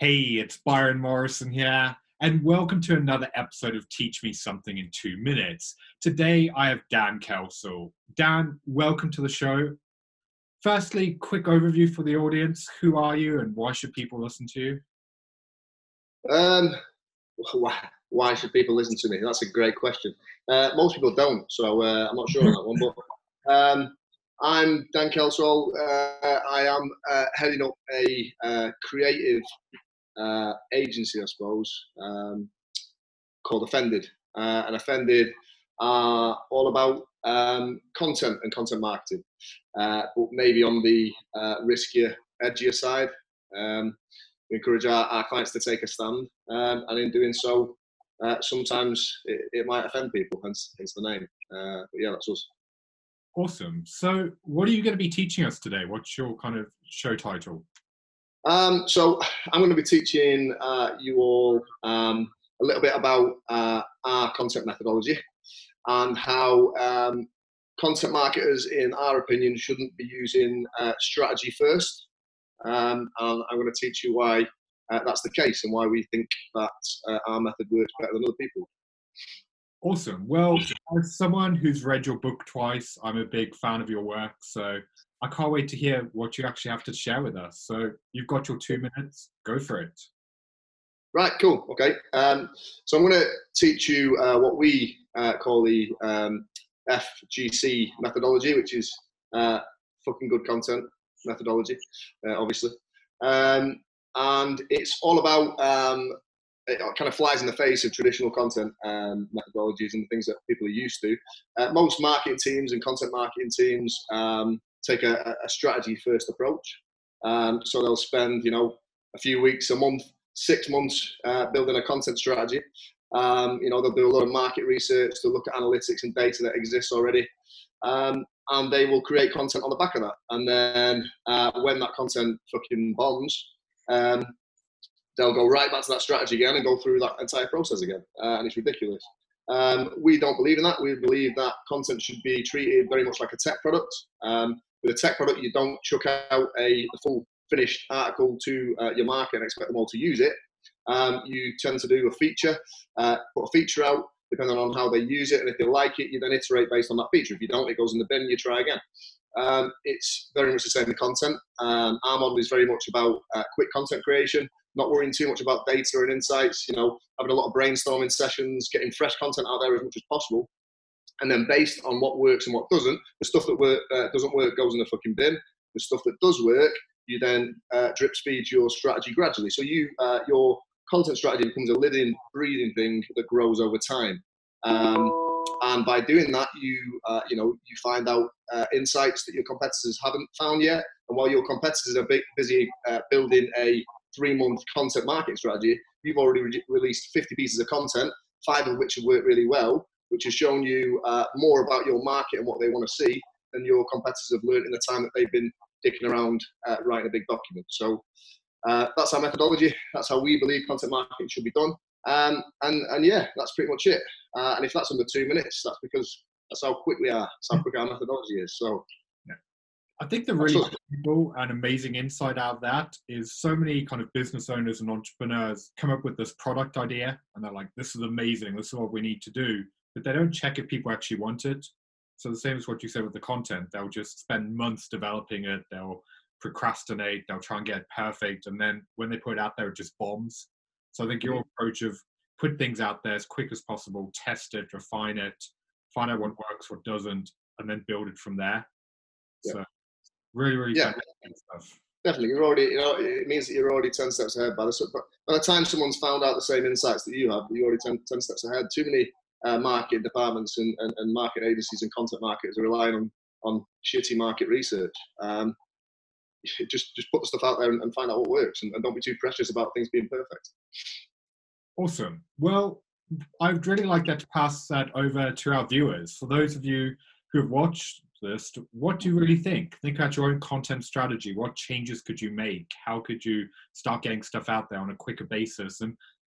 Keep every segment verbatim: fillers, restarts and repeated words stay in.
Hey, it's Byron Morrison here, and welcome to another episode of Teach Me Something in Two Minutes. Today, I have Dan Kelsall. Dan, welcome to the show. Firstly, quick overview for the audience. Who are you and why should people listen to you? Um, why, why should people listen to me? That's a great question. Uh, most people don't, so uh, I'm not sure on that one. But um, I'm Dan Kelsall. Uh, I am uh, heading up a uh, creative uh agency, I suppose, um called Offended, uh, and Offended are all about um content and content marketing, uh but maybe on the uh riskier, edgier side. um we encourage our, our clients to take a stand, um and in doing so, uh sometimes it, it might offend people, hence, hence the name. Uh but yeah, that's us. Awesome. So what are you going to be teaching us today? What's your kind of show title? Um, so I'm going to be teaching uh, you all um, a little bit about uh, our content methodology and how um, content marketers, in our opinion, shouldn't be using uh, strategy first. Um, and I'm going to teach you why uh, that's the case and why we think that uh, our method works better than other people. Awesome. Well, as someone who's read your book twice, I'm a big fan of your work, so I can't wait to hear what you actually have to share with us. So you've got your two minutes. Go for it. Right, cool. Okay. Um, so I'm going to teach you uh, what we uh, call the um, F G C methodology, which is uh, fucking good content methodology, uh, obviously. Um, and it's all about, um, it kind of flies in the face of traditional content um, methodologies and things that people are used to. Uh, most marketing teams and content marketing teams um, take a, a strategy-first approach. Um, so they'll spend, you know, a few weeks, a month, six months uh, building a content strategy. Um, you know, they'll do a lot of market research to look at analytics and data that exists already, um, and they will create content on the back of that. And then uh, when that content fucking bombs, um, they'll go right back to that strategy again and go through that entire process again, uh, and it's ridiculous. Um, we don't believe in that. We believe that content should be treated very much like a tech product. Um, With a tech product, you don't chuck out a full finished article to uh, your market and expect them all to use it. Um, you tend to do a feature, uh, put a feature out, depending on how they use it, and if they like it, you then iterate based on that feature. If you don't, it goes in the bin, you try again. Um, it's very much the same with content. Um, our model is very much about uh, quick content creation, not worrying too much about data and insights, you know, having a lot of brainstorming sessions, getting fresh content out there as much as possible. And then based on what works and what doesn't, the stuff that work, uh, doesn't work goes in the fucking bin. The stuff that does work, you then uh, drip feed your strategy gradually. So you, uh, your content strategy becomes a living, breathing thing that grows over time. Um, and by doing that, you, uh, you, know, you find out uh, insights that your competitors haven't found yet. And while your competitors are busy uh, building a three-month content marketing strategy, you've already re released fifty pieces of content, five of which have worked really well, which has shown you uh, more about your market and what they want to see than your competitors have learned in the time that they've been dicking around uh, writing a big document. So uh, that's our methodology. That's how we believe content marketing should be done. Um, and, and yeah, that's pretty much it. Uh, and if that's under two minutes, that's because that's how quickly our, that's how quick our methodology is. So yeah. I think the really cool and amazing insight out of that is so many kind of business owners and entrepreneurs come up with this product idea and they're like, this is amazing, this is what we need to do. But they don't check if people actually want it. So the same as what you said with the content, they'll just spend months developing it, they'll procrastinate, they'll try and get it perfect, and then when they put it out there, it just bombs. So I think your approach of put things out there as quick as possible, test it, refine it, find out what works, what doesn't, and then build it from there. Yeah. So really, really yeah. fantastic stuff. Definitely, you're already, you know, it means that you're already ten steps ahead. By the, by the time someone's found out the same insights that you have, you're already ten, ten steps ahead. Too many Uh, market departments and, and, and market agencies and content marketers are relying on, on shitty market research. Um, just, just put the stuff out there and, and find out what works, and, and don't be too precious about things being perfect. Awesome. Well, I'd really like that to pass that over to our viewers. For those of you who have watched this, what do you really think? Think about your own content strategy. What changes could you make? How could you start getting stuff out there on a quicker basis? And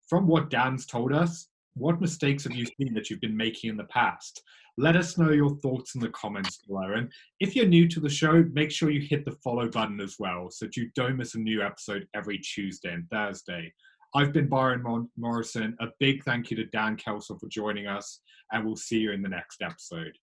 from what Dan's told us, what mistakes have you seen that you've been making in the past? Let us know your thoughts in the comments below. And if you're new to the show, make sure you hit the follow button as well so that you don't miss a new episode every Tuesday and Thursday. I've been Byron Morrison. A big thank you to Dan Kelsall for joining us, and we'll see you in the next episode.